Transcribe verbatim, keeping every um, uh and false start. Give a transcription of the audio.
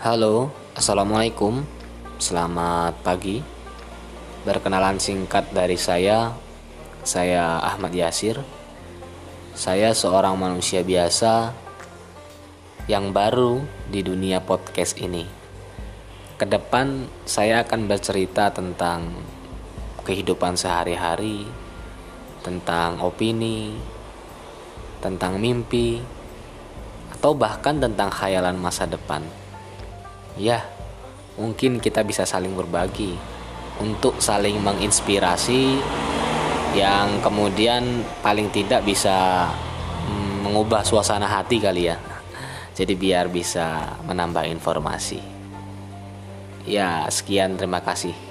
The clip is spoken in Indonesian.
Halo, Assalamualaikum. Selamat pagi. Perkenalan singkat dari saya, saya Ahmad Yasir. Saya seorang manusia biasa yang baru di dunia podcast ini. Kedepan saya akan bercerita tentang kehidupan sehari-hari, tentang opini, tentang mimpi, atau bahkan tentang khayalan masa depan. Ya, mungkin kita bisa saling berbagi untuk saling menginspirasi yang kemudian paling tidak bisa mengubah suasana hati kali ya. Jadi biar bisa menambah informasi. Ya, sekian, terima kasih.